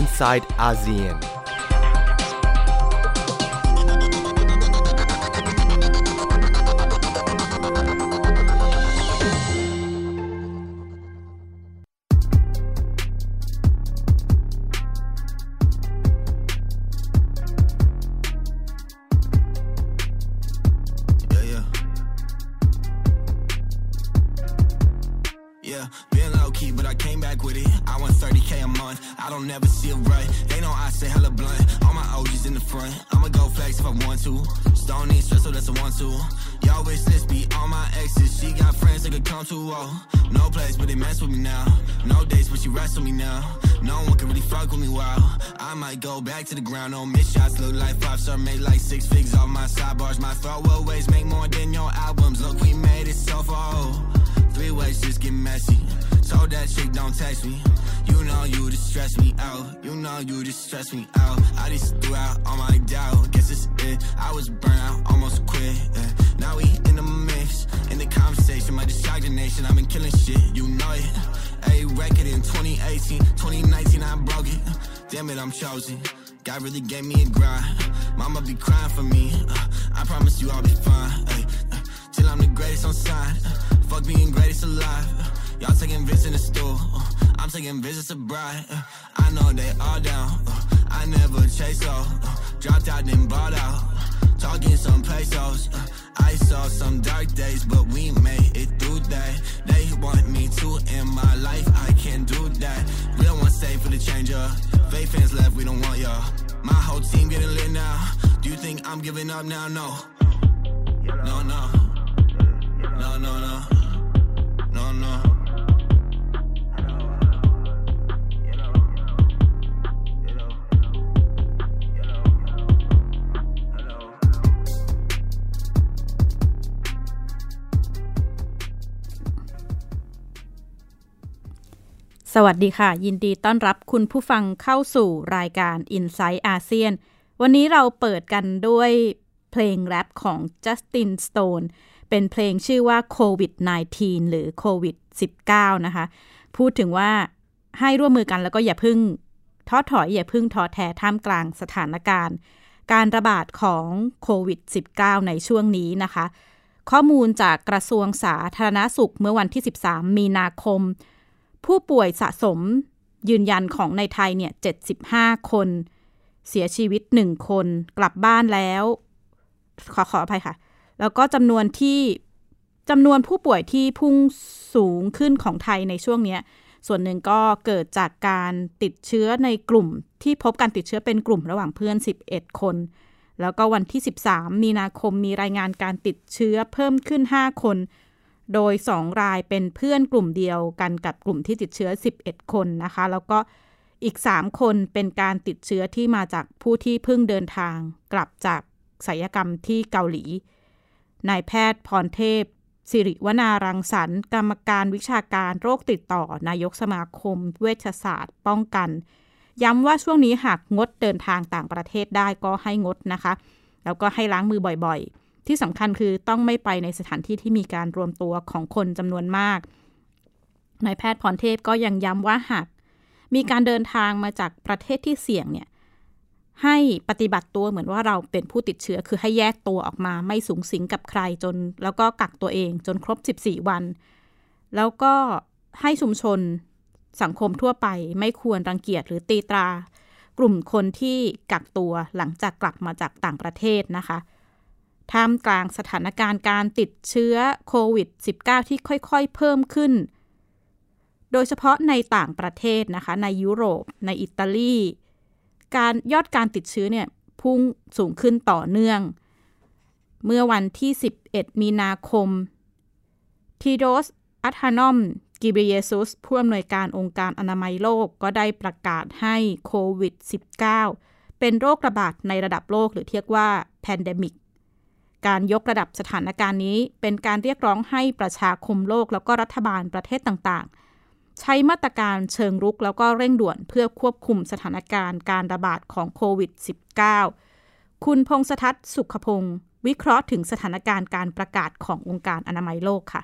inside ASEAN. Been low key, but I came back with it. I want 30K a month. I don't never see a run. They know I say hella blunt. All my OGs in the front. I'ma go flex if I want to. Don't need stress, so that's a want to. Y'all wish this be all my exes. She got friends that could come to. Oh, no place, but they mess with me now. No dates, but she wrestle me now. No one can really fuck with me while I might go back to the ground. No miss shots, look like 5-star, made like 6 figs off my sidebars. My throwaways make more than your albums. Look, we made it so far. Oh, 3 ways just get messy. Told that chick don't text me. You know you just stress me out. You know you just stress me out. I just threw out all my doubt. Guess it's it. I was burnt out, almost quit. Now we in the mix, in the conversation. I just shocked the nation. I've been killing shit, you know it. A record in 2018, 2019 I broke it. Damn it, I'm chosen. God really gave me a grind. Mama be crying for me. I promise you I'll be fine. Till I'm the greatest on sign. Fuck being greatest alive. Y'all taking visits in the store. I'm taking visits to bride. I know they all down. I never chase off. Dropped out then bought out. Talking some pesos. I saw some dark days, but we made it through that. They want me to in my life. I can't do that. We don't want save for the change up. Fake fans left, we don't want y'all. My whole team getting lit now. Do you think I'm giving up now? No. No, no. No, no, no. No, no.สวัสดีค่ะยินดีต้อนรับคุณผู้ฟังเข้าสู่รายการ Insight ASEAN วันนี้เราเปิดกันด้วยเพลงแรปของ Justin Stoneเป็นเพลงชื่อว่า COVID-19 หรือ COVID-19 นะคะพูดถึงว่าให้ร่วมมือกันแล้วก็อย่าเพิ่งท้อถอยอย่าเพิ่งท้อแท้ท่ามกลางสถานการณ์การระบาดของโควิด -19 ในช่วงนี้นะคะข้อมูลจากกระทรวงสาธารณสุขเมื่อวันที่13มีนาคมผู้ป่วยสะสมยืนยันของในไทยเนี่ย75คนเสียชีวิต1คนกลับบ้านแล้วขออภัยค่ะแล้วก็จำนวนผู้ป่วยที่พุ่งสูงขึ้นของไทยในช่วงนี้ส่วนหนึ่งก็เกิดจากการติดเชื้อในกลุ่มที่พบการติดเชื้อเป็นกลุ่มระหว่างเพื่อน11คนแล้วก็วันที่13มีนาคมมีรายงานการติดเชื้อเพิ่มขึ้น5คนโดย2รายเป็นเพื่อนกลุ่มเดียวกันกับกลุ่มที่ติดเชื้อ11คนนะคะแล้วก็อีก3คนเป็นการติดเชื้อที่มาจากผู้ที่เพิ่งเดินทางกลับจากศัลยกรรมที่เกาหลีนายแพทย์พรเทพสิริวนารังสรรค์กรรมการวิชาการโรคติดต่อนายกสมาคมเวชศาสตร์ป้องกันย้ำว่าช่วงนี้หากงดเดินทางต่างประเทศได้ก็ให้งดนะคะแล้วก็ให้ล้างมือบ่อยๆที่สำคัญคือต้องไม่ไปในสถานที่ที่มีการรวมตัวของคนจำนวนมากนายแพทย์พรเทพก็ยังย้ำว่าหากมีการเดินทางมาจากประเทศที่เสี่ยงเนี่ยให้ปฏิบัติตัวเหมือนว่าเราเป็นผู้ติดเชื้อคือให้แยกตัวออกมาไม่สุงสิงกับใครจนแล้วก็กักตัวเองจนครบ14วันแล้วก็ให้ชุมชนสังคมทั่วไปไม่ควรรังเกียจหรือตีตรากลุ่มคนที่กักตัวหลังจากกลับมาจากต่างประเทศนะคะท่ามกลางสถานการณ์การติดเชื้อโควิด -19 ที่ค่อยๆเพิ่มขึ้นโดยเฉพาะในต่างประเทศนะคะในยุโรปในอิตาลียอดการติดเชื้อเนี่ยพุ่งสูงขึ้นต่อเนื่องเมื่อวันที่11มีนาคมทีโดสอัธานอมกิบริเยซุสผู้อำนวยการองค์การอนามัยโลกก็ได้ประกาศให้โควิด -19 เป็นโรคระบาดในระดับโลกหรือเรียกว่าแพนเดมิกการยกระดับสถานการณ์นี้เป็นการเรียกร้องให้ประชาคมโลกแล้วก็รัฐบาลประเทศต่างๆใช้มาตรการเชิงรุกแล้วก็เร่งด่วนเพื่อควบคุมสถานการณ์การระบาดของโควิด -19 คุณพงษ์ทัศน์สุขพงศ์วิเคราะห์ถึงสถานการณ์การประกาศขององค์การอนามัยโลกค่ะ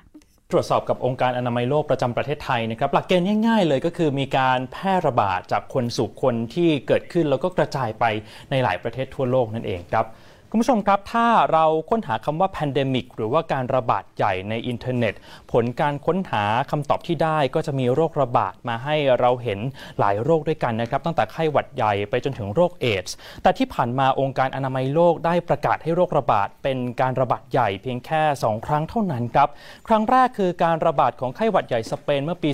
ตรวจสอบกับองค์การอนามัยโลกประจำประเทศไทยนะครับหลักเกณฑ์ง่ายๆเลยก็คือมีการแพร่ระบาดจากคนสู่คนที่เกิดขึ้นแล้วก็กระจายไปในหลายประเทศทั่วโลกนั่นเองครับคุณผู้ชมครับถ้าเราค้นหาคำว่า pandemic หรือว่าการระบาดใหญ่ในอินเทอร์เน็ตผลการค้นหาคำตอบที่ได้ก็จะมีโรคระบาดมาให้เราเห็นหลายโรคด้วยกันนะครับตั้งแต่ไข้หวัดใหญ่ไปจนถึงโรคเอดส์แต่ที่ผ่านมาองค์การอนามัยโลกได้ประกาศให้โรคระบาดเป็นการระบาดใหญ่เพียงแค่2 ครั้งเท่านั้นครับครั้งแรกคือการระบาดของไข้หวัดใหญ่สเปนเมื่อปี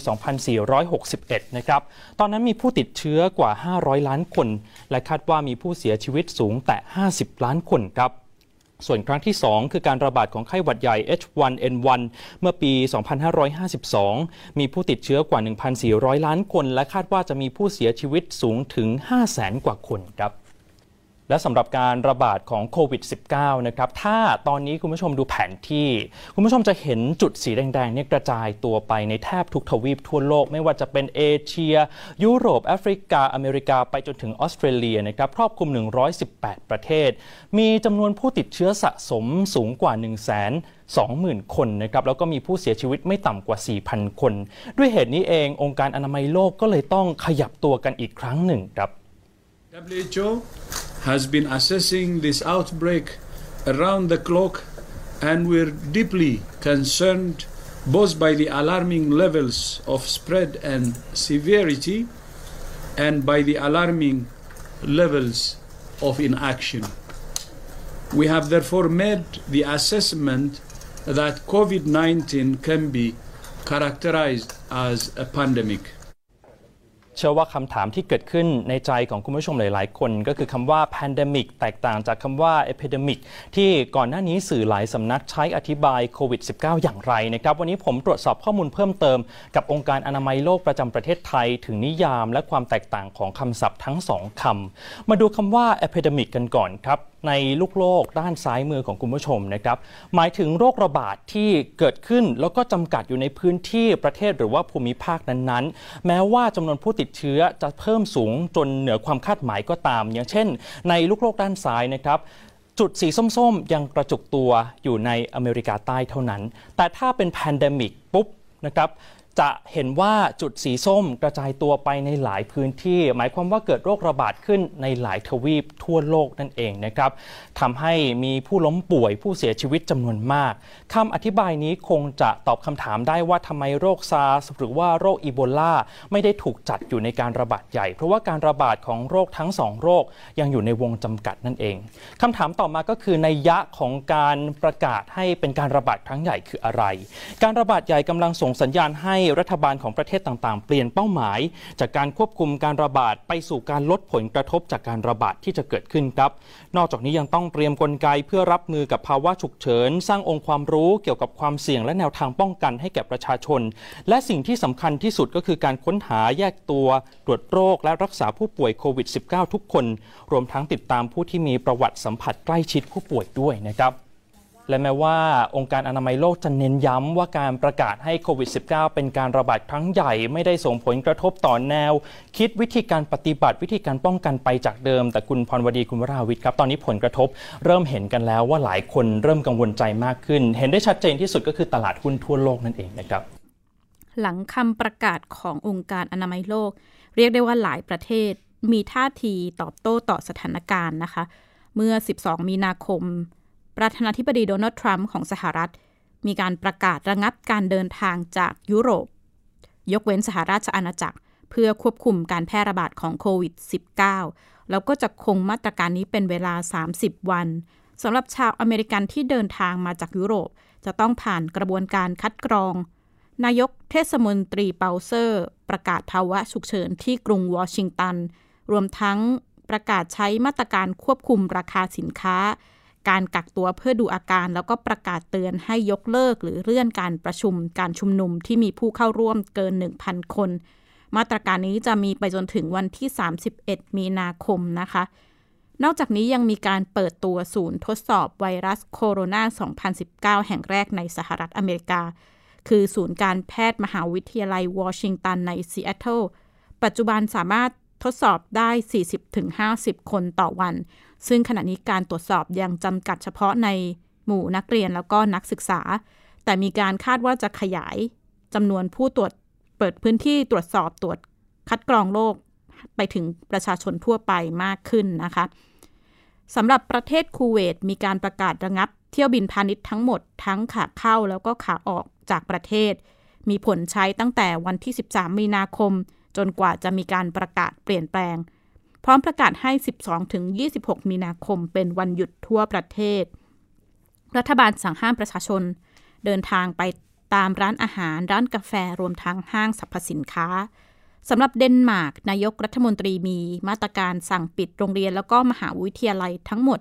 2461 นะครับตอนนั้นมีผู้ติดเชื้อกว่า 500 ล้านคนและคาดว่ามีผู้เสียชีวิตสูงแต่ 50 ล้านคนครับส่วนครั้งที่2คือการระบาดของไข้หวัดใหญ่ H1N1 เมื่อปี 2552 มีผู้ติดเชื้อกว่า 1,400 ล้านคนและคาดว่าจะมีผู้เสียชีวิตสูงถึง 500,000 กว่าคนครับและสำหรับการระบาดของโควิด -19 นะครับถ้าตอนนี้คุณผู้ชมดูแผนที่คุณผู้ชมจะเห็นจุดสีแดงๆเนี่ยกระจายตัวไปในแทบทุกทวีปทั่วโลกไม่ว่าจะเป็นเอเชียยุโรปแอฟริกาอเมริกาไปจนถึงออสเตรเลียนะครับครอบคลุม118 ประเทศมีจำนวนผู้ติดเชื้อสะสมสูงกว่า 120,000 คนนะครับแล้วก็มีผู้เสียชีวิตไม่ต่ำกว่า 4,000 คนด้วยเหตุนี้เององค์การอนามัยโลกก็เลยต้องขยับตัวกันอีกครั้งหนึ่งครับhas been assessing this outbreak around the clock, and we're deeply concerned both by the alarming levels of spread and severity and by the alarming levels of inaction. We have therefore made the assessment that COVID-19 can be characterized as a pandemic.เชื่อว่าคำถามที่เกิดขึ้นในใจของคุณผู้ชมหลายๆคนก็คือคำว่า pandemic แตกต่างจากคำว่า epidemic ที่ก่อนหน้านี้สื่อหลายสำนักใช้อธิบายโควิด -19 อย่างไรนะครับวันนี้ผมตรวจสอบข้อมูลเพิ่มเติมกับองค์การอนามัยโลกประจำประเทศไทยถึงนิยามและความแตกต่างของคำศัพท์ทั้ง2คำมาดูคำว่า epidemic กันก่อนครับในลูกโลกด้านซ้ายมือของคุณผู้ชมนะครับหมายถึงโรคระบาดที่เกิดขึ้นแล้วก็จำกัดอยู่ในพื้นที่ประเทศหรือว่าภูมิภาคนั้นๆแม้ว่าจำนวนผู้ติดเชื้อจะเพิ่มสูงจนเหนือความคาดหมายก็ตามอย่างเช่นในลูกโลกด้านซ้ายนะครับจุดสีส้มๆยังกระจุกตัวอยู่ในอเมริกาใต้เท่านั้นแต่ถ้าเป็นแพนเดมิกปุ๊บนะครับจะเห็นว่าจุดสีส้มกระจายตัวไปในหลายพื้นที่หมายความว่าเกิดโรคระบาดขึ้นในหลายทวีปทั่วโลกนั่นเองนะครับทำให้มีผู้ล้มป่วยผู้เสียชีวิตจำนวนมากคำอธิบายนี้คงจะตอบคำถามได้ว่าทำไมโรคซาร์สหรือว่าโรคอีโบลาไม่ได้ถูกจัดอยู่ในการระบาดใหญ่เพราะว่าการระบาดของโรคทั้ง2โรคยังอยู่ในวงจำกัดนั่นเองคำถามต่อมาก็คือนัยยะของการประกาศให้เป็นการระบาดครั้งใหญ่คืออะไรการระบาดใหญ่กำลังส่งสัญญาณให้รัฐบาลของประเทศต่างๆเปลี่ยนเป้าหมายจากการควบคุมการระบาดไปสู่การลดผลกระทบจากการระบาดที่จะเกิดขึ้นครับนอกจากนี้ยังต้องเตรียมกลไกเพื่อรับมือกับภาวะฉุกเฉินสร้างองค์ความรู้เกี่ยวกับความเสี่ยงและแนวทางป้องกันให้แก่ประชาชนและสิ่งที่สำคัญที่สุดก็คือการค้นหาแยกตัวตรวจโรคและรักษาผู้ป่วยโควิด -19 ทุกคนรวมทั้งติดตามผู้ที่มีประวัติสัมผัสใกล้ชิดผู้ป่วยด้วยนะครับและแม้ว่าองค์การอนามัยโลกจะเน้นย้ำว่าการประกาศให้โควิด -19 เป็นการระบาดครั้งใหญ่ไม่ได้ส่งผลกระทบต่อแนวคิดวิธีการปฏิบัติวิธีการป้องกันไปจากเดิมแต่คุณพรวดีคุณวราวิทย์ครับตอนนี้ผลกระทบเริ่มเห็นกันแล้วว่าหลายคนเริ่มกังวลใจมากขึ้นเห็นได้ชัดเจนที่สุดก็คือตลาดหุ้นทั่วโลกนั่นเองนะครับหลังคำประกาศขององค์การอนามัยโลกเรียกได้ว่าหลายประเทศมีท่าทีตอบโต้ต่อสถานการณ์นะคะเมื่อ12 มีนาคมประธานาธิบดีโดนัลด์ทรัมป์ของสหรัฐมีการประกาศระงับการเดินทางจากยุโรปยกเว้นสหราชอาณาจักรเพื่อควบคุมการแพร่ระบาดของโควิด -19 แล้วก็จะคงมาตรการนี้เป็นเวลา30 วันสำหรับชาวอเมริกันที่เดินทางมาจากยุโรปจะต้องผ่านกระบวนการคัดกรองนายกเทศมนตรีเปาเซอร์ประกาศภาวะฉุกเฉินที่กรุงวอชิงตันรวมทั้งประกาศใช้มาตรการควบคุมราคาสินค้าการกักตัวเพื่อดูอาการแล้วก็ประกาศเตือนให้ยกเลิกหรือเลื่อนการประชุมการชุมนุมที่มีผู้เข้าร่วมเกิน 1,000 คนมาตรการนี้จะมีไปจนถึงวันที่31 มีนาคมนะคะนอกจากนี้ยังมีการเปิดตัวศูนย์ทดสอบไวรัสโคโรนา2019แห่งแรกในสหรัฐอเมริกาคือศูนย์การแพทย์มหาวิทยาลัยวอชิงตันในซีแอตเทิลปัจจุบันสามารถทดสอบได้ 40-50 คนต่อวันซึ่งขณะนี้การตรวจสอบยังจำกัดเฉพาะในหมู่นักเรียนแล้วก็นักศึกษา แต่มีการคาดว่าจะขยายจำนวนผู้ตรวจเปิดพื้นที่ตรวจสอบตรวจคัดกรองโรคไปถึงประชาชนทั่วไปมากขึ้นนะคะสำหรับประเทศคูเวตมีการประกาศระงับเที่ยวบินพาณิชย์ทั้งหมดทั้งขาเข้าแล้วก็ขาออกจากประเทศมีผลใช้ตั้งแต่วันที่13มีนาคมจนกว่าจะมีการประกาศเปลี่ยนแปลงพร้อมประกาศให้ 12-26 มีนาคมเป็นวันหยุดทั่วประเทศรัฐบาลสั่งห้ามประชาชนเดินทางไปตามร้านอาหารร้านกาแฟรวมทั้งห้างสรรพสินค้าสำหรับเดนมาร์กนายกรัฐมนตรีมีมาตรการสั่งปิดโรงเรียนแล้วก็มหาวิทยาลัยทั้งหมด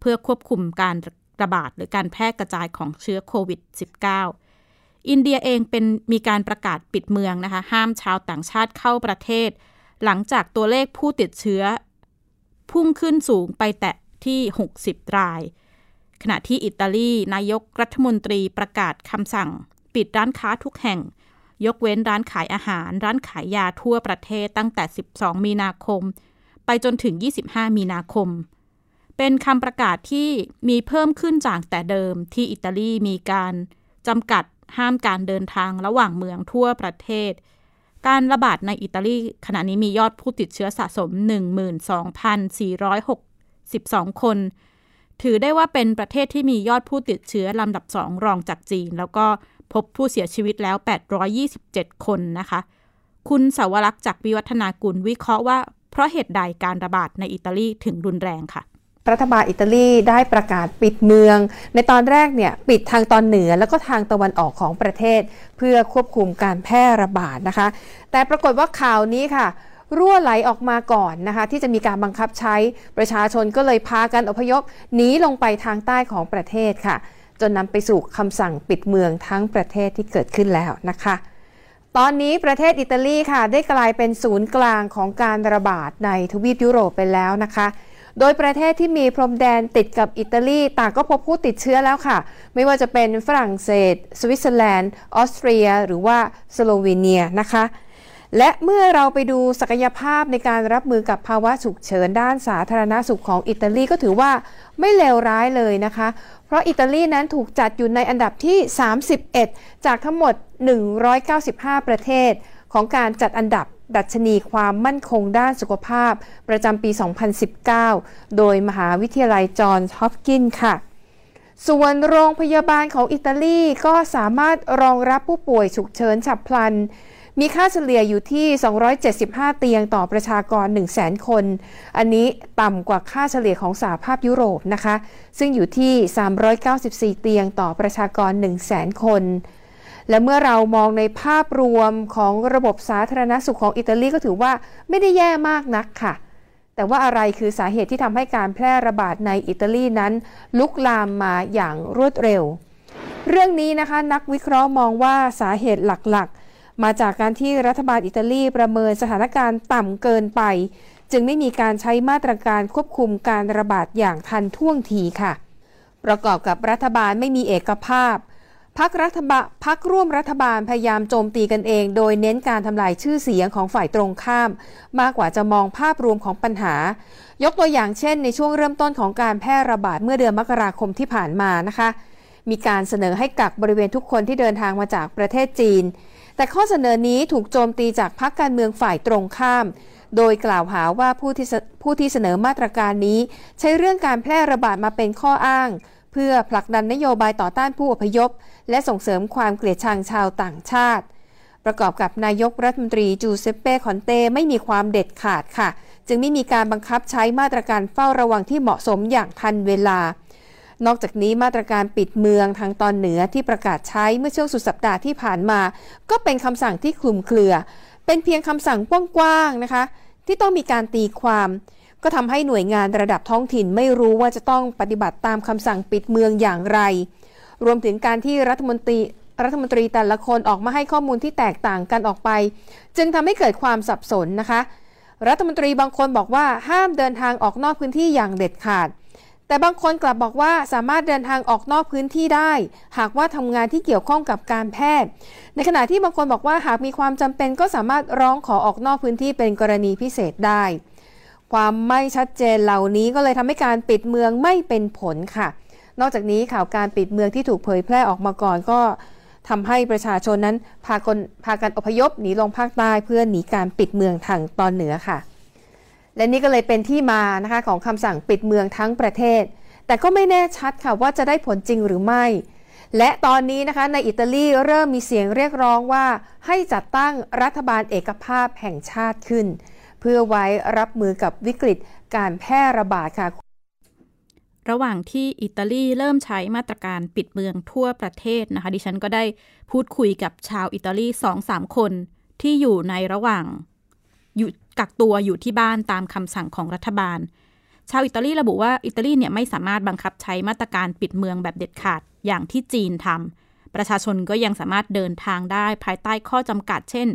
เพื่อควบคุมการระบาดหรือการแพร่กระจายของเชื้อโควิด -19 อินเดียเองเป็นมีการประกาศปิดเมืองนะคะห้ามชาวต่างชาติเข้าประเทศหลังจากตัวเลขผู้ติดเชื้อพุ่งขึ้นสูงไปแตะที่60รายขณะที่อิตาลีนายกรัฐมนตรีประกาศคำสั่งปิดร้านค้าทุกแห่งยกเว้นร้านขายอาหารร้านขายยาทั่วประเทศตั้งแต่12มีนาคมไปจนถึง25มีนาคมเป็นคำประกาศที่มีเพิ่มขึ้นจากแต่เดิมที่อิตาลีมีการจำกัดห้ามการเดินทางระหว่างเมืองทั่วประเทศการระบาดในอิตาลีขณะนี้มียอดผู้ติดเชื้อสะสม 12,462 คนถือได้ว่าเป็นประเทศที่มียอดผู้ติดเชื้อลำดับ2รองจากจีนแล้วก็พบผู้เสียชีวิตแล้ว827คนนะคะคุณสาวรักษ์จากวิวัฒนากุลวิเคราะห์ว่าเพราะเหตุใดการระบาดในอิตาลีถึงรุนแรงค่ะรัฐบาลอิตาลีได้ประกาศปิดเมืองในตอนแรกเนี่ยปิดทางตอนเหนือแล้วก็ทางตะวันออกของประเทศเพื่อควบคุมการแพร่ระบาดนะคะแต่ปรากฏว่าข่าวนี้ค่ะรั่วไหลออกมาก่อนนะคะที่จะมีการบังคับใช้ประชาชนก็เลยพากันอพยพหนีลงไปทางใต้ของประเทศค่ะจนนำไปสู่คำสั่งปิดเมืองทั้งประเทศที่เกิดขึ้นแล้วนะคะตอนนี้ประเทศอิตาลีค่ะได้กลายเป็นศูนย์กลางของการระบาดในทวีปยุโรปไปแล้วนะคะโดยประเทศที่มีพรมแดนติดกับอิตาลีต่างก็พบผู้ติดเชื้อแล้วค่ะไม่ว่าจะเป็นฝรั่งเศสสวิตเซอร์แลนด์ออสเตรียหรือว่าสโลวีเนียนะคะและเมื่อเราไปดูศักยภาพในการรับมือกับภาวะฉุกเฉินด้านสาธารณสุขของอิตาลีก็ถือว่าไม่เลวร้ายเลยนะคะเพราะอิตาลีนั้นถูกจัดอยู่ในอันดับที่31จากทั้งหมด195ประเทศของการจัดอันดับดัชนีความมั่นคงด้านสุขภาพประจำปี 2019 โดยมหาวิทยาลัยจอห์นส์ฮอปกินส์ค่ะส่วนโรงพยาบาลของอิตาลีก็สามารถรองรับผู้ป่วยฉุกเฉินฉับพลันมีค่าเฉลี่ยอยู่ที่275เตียงต่อประชากร 100,000 คนอันนี้ต่ำกว่าค่าเฉลี่ยของสหภาพยุโรปนะคะซึ่งอยู่ที่394เตียงต่อประชากร 100,000 คนและเมื่อเรามองในภาพรวมของระบบสาธารณสุขของอิตาลีก็ถือว่าไม่ได้แย่มากนักค่ะแต่ว่าอะไรคือสาเหตุที่ทำให้การแพร่ระบาดในอิตาลีนั้นลุกลามมาอย่างรวดเร็วเรื่องนี้นะคะนักวิเคราะห์มองว่าสาเหตุหลักๆมาจากการที่รัฐบาลอิตาลีประเมินสถานการณ์ต่ำเกินไปจึงไม่มีการใช้มาตรการควบคุมการระบาดอย่างทันท่วงทีค่ะประกอบกับรัฐบาลไม่มีเอกภาพพรรคร่วมรัฐบาลพยายามโจมตีกันเองโดยเน้นการทำลายชื่อเสียงของฝ่ายตรงข้ามมากกว่าจะมองภาพรวมของปัญหายกตัวอย่างเช่นในช่วงเริ่มต้นของการแพร่ระบาดเมื่อเดือนมกราคมที่ผ่านมานะคะมีการเสนอให้กักบริเวณทุกคนที่เดินทางมาจากประเทศจีนแต่ข้อเสนอนี้ถูกโจมตีจากพรรคการเมืองฝ่ายตรงข้ามโดยกล่าวหาว่าผู้ที่เสนอมาตรการนี้ใช้เรื่องการแพร่ระบาดมาเป็นข้ออ้างเพื่อผลักดันนโยบายต่อต้านผู้อพยพและส่งเสริมความเกลียดชังชาวต่างชาติประกอบกับนายกรัฐมนตรีจูเซปเป้คอนเต้ไม่มีความเด็ดขาดค่ะจึงไม่มีการบังคับใช้มาตรการเฝ้าระวังที่เหมาะสมอย่างทันเวลานอกจากนี้มาตรการปิดเมืองทางตอนเหนือที่ประกาศใช้เมื่อช่วงสุดสัปดาห์ที่ผ่านมาก็เป็นคำสั่งที่คลุมเครือเป็นเพียงคำสั่งกว้างๆนะคะที่ต้องมีการตีความก็ทำให้หน่วยงานระดับท้องถิ่นไม่รู้ว่าจะต้องปฏิบัติตามคำสั่งปิดเมืองอย่างไรรวมถึงการที่รัฐมนตรีแต่ละคนออกมาให้ข้อมูลที่แตกต่างกันออกไปจึงทำให้เกิดความสับสนนะคะรัฐมนตรีบางคนบอกว่าห้ามเดินทางออกนอกพื้นที่อย่างเด็ดขาดแต่บางคนกลับบอกว่าสามารถเดินทางออกนอกพื้นที่ได้หากว่าทำงานที่เกี่ยวข้องกับการแพทย์ในขณะที่บางคนบอกว่าหากมีความจำเป็นก็สามารถร้องขอออกนอกพื้นที่เป็นกรณีพิเศษได้ความไม่ชัดเจนเหล่านี้ก็เลยทำให้การปิดเมืองไม่เป็นผลค่ะ นอกจากนี้ข่าวการปิดเมืองที่ถูกเผยแพร่ออกมาก่อนก็ทำให้ประชาชนนั้นพากันอพยพหนีลงภาคใต้เพื่อหนีการปิดเมืองทางตอนเหนือค่ะและนี่ก็เลยเป็นที่มานะคะของคำสั่งปิดเมืองทั้งประเทศแต่ก็ไม่แน่ชัดค่ะว่าจะได้ผลจริงหรือไม่และตอนนี้นะคะในอิตาลีเริ่มมีเสียงเรียกร้องว่าให้จัดตั้งรัฐบาลเอกภาพแห่งชาติขึ้นเพื่อไว้รับมือกับวิกฤตการแพร่ระบาดค่ะระหว่างที่อิตาลีเริ่มใช้มาตรการปิดเมืองทั่วประเทศนะคะดิฉันก็ได้พูดคุยกับชาวอิตาลี 2-3 คนที่อยู่ในระหว่างกักตัวอยู่ที่บ้านตามคำสั่งของรัฐบาลชาวอิตาลีระบุว่าอิตาลีเนี่ยไม่สามารถบังคับใช้มาตรการปิดเมืองแบบเด็ดขาดอย่างที่จีนทำประชาชนก็ยังสามารถเดินทางได้ภายใต้ข้อจำกัดเช่น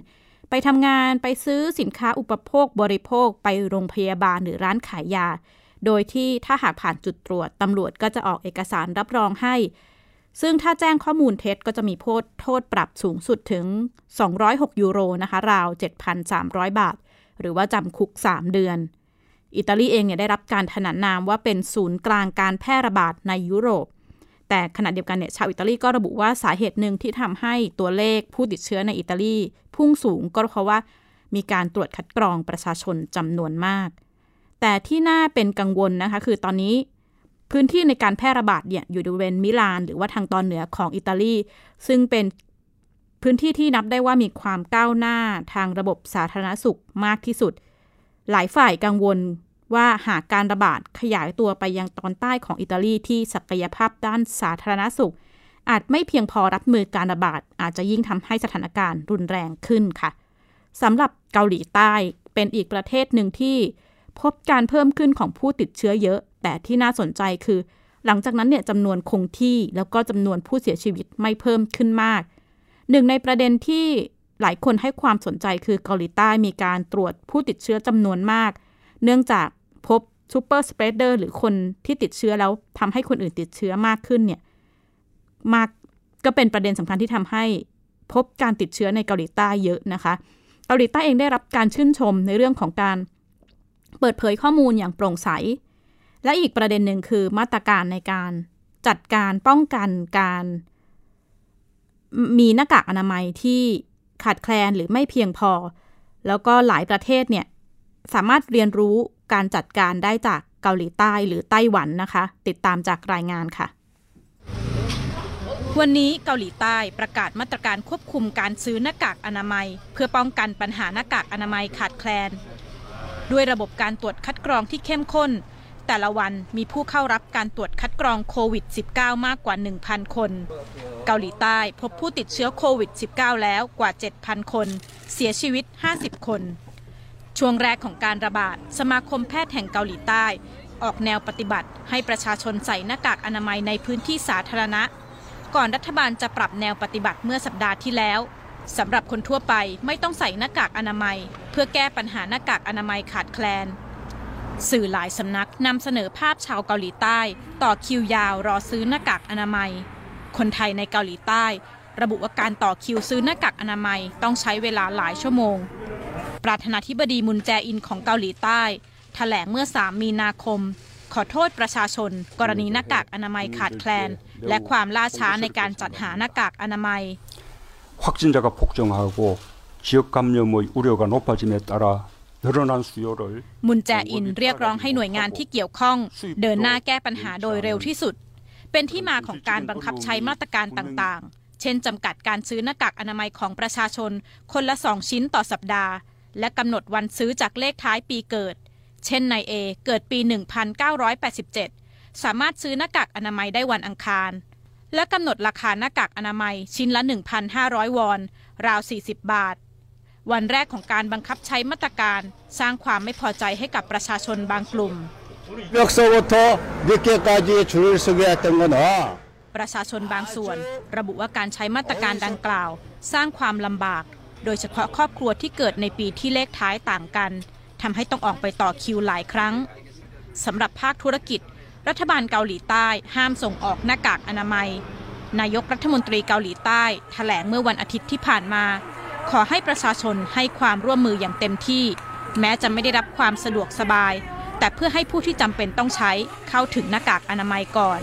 ไปทำงานไปซื้อสินค้าอุปโภคบริโภคไปโรงพยาบาลหรือร้านขายยาโดยที่ถ้าหากผ่านจุดตรวจตำรวจก็จะออกเอกสารรับรองให้ซึ่งถ้าแจ้งข้อมูลเท็จก็จะมีโทษปรับสูงสุดถึง€206นะคะราว 7,300 บาทหรือว่าจำคุก3 เดือนอิตาลีเองเนี่ยได้รับการขนานนามว่าเป็นศูนย์กลางการแพร่ระบาดในยุโรปแต่ขณะเดียวกันเนี่ยชาวอิตาลีก็ระบุว่าสาเหตุหนึ่งที่ทำให้ตัวเลขผู้ติดเชื้อในอิตาลีพุ่งสูงก็เพราะว่ามีการตรวจคัดกรองประชาชนจำนวนมากแต่ที่น่าเป็นกังวลนะคะคือตอนนี้พื้นที่ในการแพร่ระบาดเนี่ยอยู่บริเวณมิลานหรือว่าทางตอนเหนือของอิตาลีซึ่งเป็นพื้นที่ที่นับได้ว่ามีความก้าวหน้าทางระบบสาธารณสุขมากที่สุดหลายฝ่ายกังวลว่าหากการระบาดขยายตัวไปยังตอนใต้ของอิตาลีที่ศักยภาพด้านสาธารณสุขอาจไม่เพียงพอรับมือการระบาดอาจจะยิ่งทำให้สถานการณ์รุนแรงขึ้นค่ะสำหรับเกาหลีใต้เป็นอีกประเทศหนึ่งที่พบการเพิ่มขึ้นของผู้ติดเชื้อเยอะแต่ที่น่าสนใจคือหลังจากนั้นเนี่ยจำนวนคงที่แล้วก็จำนวนผู้เสียชีวิตไม่เพิ่มขึ้นมากหนึ่งในประเด็นที่หลายคนให้ความสนใจคือเกาหลีใต้มีการตรวจผู้ติดเชื้อจำนวนมากเนื่องจากพบซูเปอร์สเปรดเดอร์หรือคนที่ติดเชื้อแล้วทำให้คนอื่นติดเชื้อมากขึ้นเนี่ยมากก็เป็นประเด็นสำคัญที่ทำให้พบการติดเชื้อในเกาหลีใต้เยอะนะคะเกาหลีใต้เองได้รับการชื่นชมในเรื่องของการเปิดเผยข้อมูลอย่างโปร่งใสและอีกประเด็นหนึ่งคือมาตรการในการจัดการป้องกันการมีหน้ากากอนามัยที่ขาดแคลนหรือไม่เพียงพอแล้วก็หลายประเทศเนี่ยสามารถเรียนรู้การจัดการได้จากเกาหลีใต้หรือไต้หวันนะคะติดตามจากรายงานค่ะวันนี้เกาหลีใต้ประกาศมาตรการควบคุมการซื้อหน้ากากอนามัยเพื่อป้องกันปัญหาหน้ากากอนามัยขาดแคลนด้วยระบบการตรวจคัดกรองที่เข้มข้นแต่ละวันมีผู้เข้ารับการตรวจคัดกรองโควิด -19 มากกว่า 1,000 คนเกาหลีใต้พบผู้ติดเชื้อโควิด -19 แล้วกว่า 7,000 คนเสียชีวิต 50 คนช่วงแรกของการระบาดสมาคมแพทย์แห่งเกาหลีใต้ออกแนวปฏิบัติให้ประชาชนใส่หน้ากากอนามัยในพื้นที่สาธารณะก่อนรัฐบาลจะปรับแนวปฏิบัติเมื่อสัปดาห์ที่แล้วสำหรับคนทั่วไปไม่ต้องใส่หน้ากากอนามัยเพื่อแก้ปัญหาหน้ากากอนามัยขาดแคลนสื่อหลายสำนักนำเสนอภาพชาวเกาหลีใต้ต่อคิวยาวรอซื้อหน้ากากอนามัยคนไทยในเกาหลีใต้ระบุว่าการต่อคิวซื้อหน้ากากอนามัยต้องใช้เวลาหลายชั่วโมงประธานาธิบดีมุนแจอินของเกาหลีใต้แถลงเมื่อ3 มีนาคมขอโทษประชาชนกรณีหน้ากากอนามัยขาดแคลนและความล่าช้าในการจัดหาหน้ากากอนามัย확진자가폭증하고지역감염의우려가높아짐에따라มุนแจอินเรียกร้องให้หน่วยงานที่เกี่ยวข้องเดินหน้าแก้ปัญหาโดยเร็วที่สุดเป็นที่มาของการบังคับใช้มาตรการต่างๆเช่นจำกัดการซื้อหน้ากากอนามัยของประชาชนคนละ2 ชิ้นต่อสัปดาห์และกำหนดวันซื้อจากเลขท้ายปีเกิดเช่นนายเอเกิดปี 1987 สามารถซื้อหน้ากากอนามัยได้วันอังคารและกำหนดราคาหน้ากากอนามัยชิ้นละ 1,500 วอนราว 40 บาทวันแรกของการบังคับใช้มาตรการสร้างความไม่พอใจให้กับประชาชนบางกลุ่มประชาชนบางส่วนระบุว่าการใช้มาตรการดังกล่าวสร้างความลำบากโดยเฉพาะครอบครัวที่เกิดในปีที่เลขท้ายต่างกันทำให้ต้องออกไปต่อคิวหลายครั้งสำหรับภาคธุรกิจรัฐบาลเกาหลีใต้ห้ามส่งออกหน้ากากอนามัยนายกรัฐมนตรีเกาหลีใต้แถลงเมื่อวันอาทิตย์ที่ผ่านมาขอให้ประชาชนให้ความร่วมมืออย่างเต็มที่แม้จะไม่ได้รับความสะดวกสบายแต่เพื่อให้ผู้ที่จำเป็นต้องใช้เข้าถึงหน้ากากอนามัยก่อน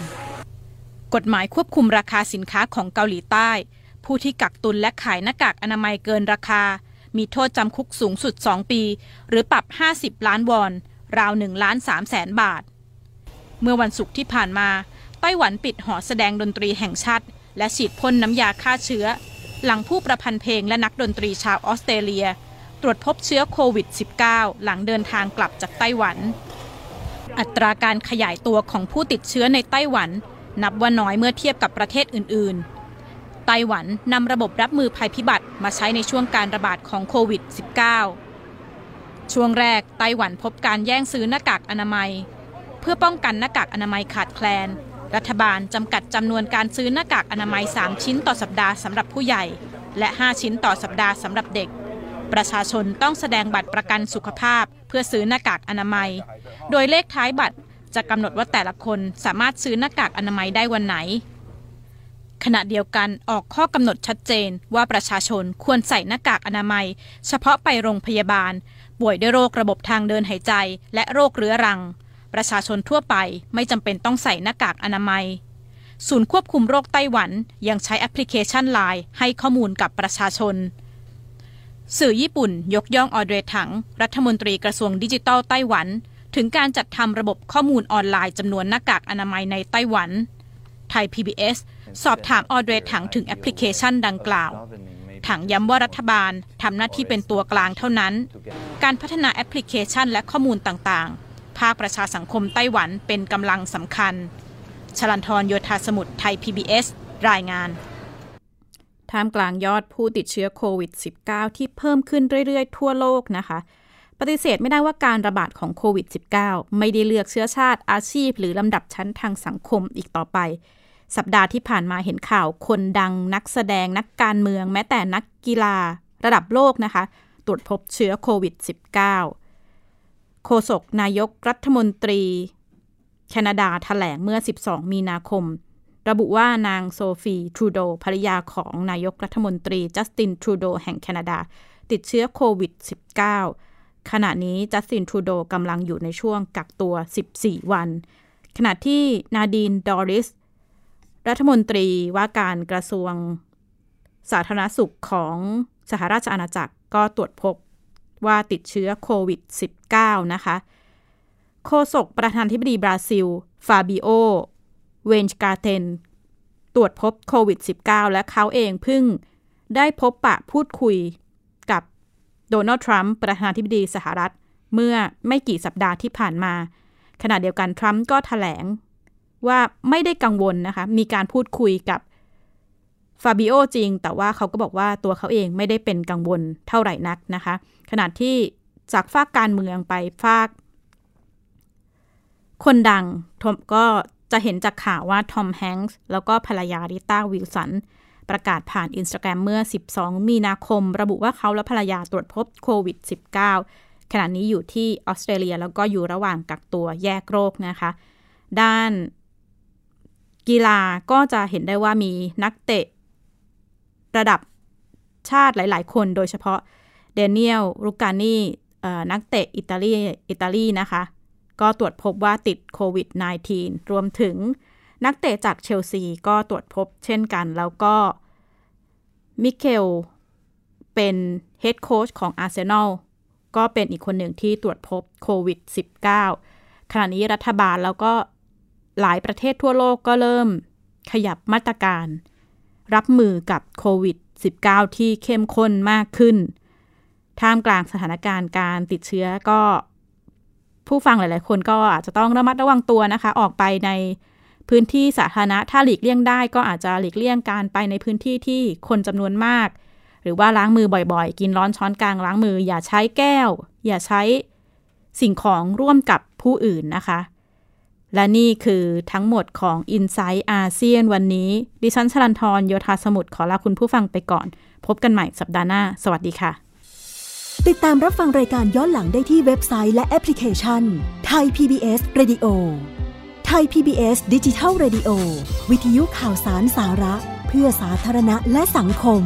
กฎหมายควบคุมราคาสินค้าของเกาหลีใต้ผู้ที่กักตุนและขายหน้ากากอนามัยเกินราคามีโทษจำคุกสูงสุด2 ปีหรือปรับ50 ล้านวอนราว1,300,000 บาทเมื่อวันศุกร์ที่ผ่านมาไต้หวันปิดหอแสดงดนตรีแห่งชาติและฉีดพ่นน้ำยาฆ่าเชื้อหลังผู้ประพันธ์เพลงและนักดนตรีชาวออสเตรเลียตรวจพบเชื้อโควิด -19 หลังเดินทางกลับจากไต้หวันอัตราการขยายตัวของผู้ติดเชื้อในไต้หวันนับว่าน้อยเมื่อเทียบกับประเทศอื่นๆไต้หวันนำระบบรับมือภัยพิบัติมาใช้ในช่วงการระบาดของโควิด -19 ช่วงแรกไต้หวันพบการแย่งซื้อหน้ากากอนามัยเพื่อป้องกันหน้ากากอนามัยขาดแคลนรัฐบาลจำกัดจำนวนการซื้อหน้ากากอนามัย3 ชิ้นต่อสัปดาห์สำหรับผู้ใหญ่และ5 ชิ้นต่อสัปดาห์สำหรับเด็กประชาชนต้องแสดงบัตรประกันสุขภาพเพื่อซื้อหน้ากากอนามัยโดยเลขท้ายบัตรจะกำหนดว่าแต่ละคนสามารถซื้อหน้ากากอนามัยได้วันไหนขณะเดียวกันออกข้อกำหนดชัดเจนว่าประชาชนควรใส่หน้ากากอนามัยเฉพาะไปโรงพยาบาลป่วยด้วยโรคระบบทางเดินหายใจและโรคเรื้อรังประชาชนทั่วไปไม่จำเป็นต้องใส่หน้ากากอนามัยศูนย์ควบคุมโรคไต้หวันยังใช้แอปพลิเคชัน LINE ให้ข้อมูลกับประชาชนสื่อญี่ปุ่นยกย่องออเดรถังรัฐมนตรีกระทรวงดิจิทัลไต้หวันถึงการจัดทำระบบข้อมูลออนไลน์จำนวนหน้ากากอนามัยในไต้หวันไทย PBS สอบถามออเดรถังถึงแอปพลิเคชันดังกล่าวถังย้ำว่ารัฐบาลทำหน้าที่เป็นตัวกลางเท่านั้นการพัฒนาแอปพลิเคชันและข้อมูลต่างๆภาคประชาสังคมไต้หวันเป็นกำลังสำคัญชลันทร โยธาสมุทรไทย PBS รายงานท่ามกลางยอดผู้ติดเชื้อโควิด -19 ที่เพิ่มขึ้นเรื่อยๆทั่วโลกนะคะปฏิเสธไม่ได้ว่าการระบาดของโควิด -19 ไม่ได้เลือกเชื้อชาติอาชีพหรือลำดับชั้นทางสังคมอีกต่อไปสัปดาห์ที่ผ่านมาเห็นข่าวคนดังนักแสดงนักการเมืองแม้แต่นักกีฬาระดับโลกนะคะตรวจพบเชื้อโควิด -19โฆษกนายกรัฐมนตรีแคนาดาแถลงเมื่อ12 มีนาคมระบุว่านางโซฟีทรูโดภริยาของนายกรัฐมนตรีจัสตินทรูโดแห่งแคนาดาติดเชื้อโควิด -19 ขณะนี้จัสตินทรูโดกำลังอยู่ในช่วงกักตัว14 วันขณะที่นาดีนดอริสรัฐมนตรีว่าการกระทรวงสาธารณสุขของสหราชอาณาจักรก็ตรวจพบว่าติดเชื้อโควิด -19 นะคะโฆษกประธานาธิบดีบราซิลฟาบิโอเวนกาเทนตรวจพบโควิด -19 และเขาเองเพิ่งได้พบปะพูดคุยกับโดนัลด์ทรัมป์ประธานาธิบดีสหรัฐเมื่อไม่กี่สัปดาห์ที่ผ่านมาขณะเดียวกันทรัมป์ก็แถลงว่าไม่ได้กังวลนะคะมีการพูดคุยกับฟาบิโอจริงแต่ว่าเขาก็บอกว่าตัวเขาเองไม่ได้เป็นกังวลเท่าไหร่นักนะคะขณะที่จากฝากการเมืองไปฝากคนดังก็จะเห็นจากข่าวว่าทอมแฮงค์แล้วก็ภรรยาริต้าวิลสันประกาศผ่าน Instagram เมื่อ12 มีนาคมระบุว่าเขาและภรรยาตรวจพบโควิด -19 ขณะนี้อยู่ที่ออสเตรเลียแล้วก็อยู่ระหว่างกักตัวแยกโรคนะคะด้านกีฬาก็จะเห็นได้ว่ามีนักเตะระดับชาติหลายๆคนโดยเฉพาะเดเนียลลูกานีนักเตะอิตาลีนะคะก็ตรวจพบว่าติดโควิด -19 รวมถึงนักเตะจากเชลซีก็ตรวจพบเช่นกันแล้วก็มิเคลเป็นเฮดโค้ชของอาร์เซนอลก็เป็นอีกคนหนึ่งที่ตรวจพบโควิด -19 ขณะนี้รัฐบาลแล้วก็หลายประเทศทั่วโลกก็เริ่มขยับมาตรการรับมือกับโควิด -19 ที่เข้มข้นมากขึ้นท่ามกลางสถานการณ์การติดเชื้อก็ผู้ฟังหลายๆคนก็อาจจะต้องระมัดระวังตัวนะคะออกไปในพื้นที่สาธารณะถ้าหลีกเลี่ยงได้ก็อาจจะหลีกเลี่ยงการไปในพื้นที่ที่คนจำนวนมากหรือว่าล้างมือบ่อยๆกินร้อนช้อนกลางล้างมืออย่าใช้แก้วอย่าใช้สิ่งของร่วมกับผู้อื่นนะคะและนี่คือทั้งหมดของ Insight อาเซียนวันนี้ดิฉันชลันทร โยธาสมุทรขอลาคุณผู้ฟังไปก่อนพบกันใหม่สัปดาห์หน้าสวัสดีค่ะติดตามรับฟังรายการย้อนหลังได้ที่เว็บไซต์และแอปพลิเคชัน Thai PBS Radio Thai PBS Digital Radio วิทยุข่าวสารสาระเพื่อสาธารณะและสังคม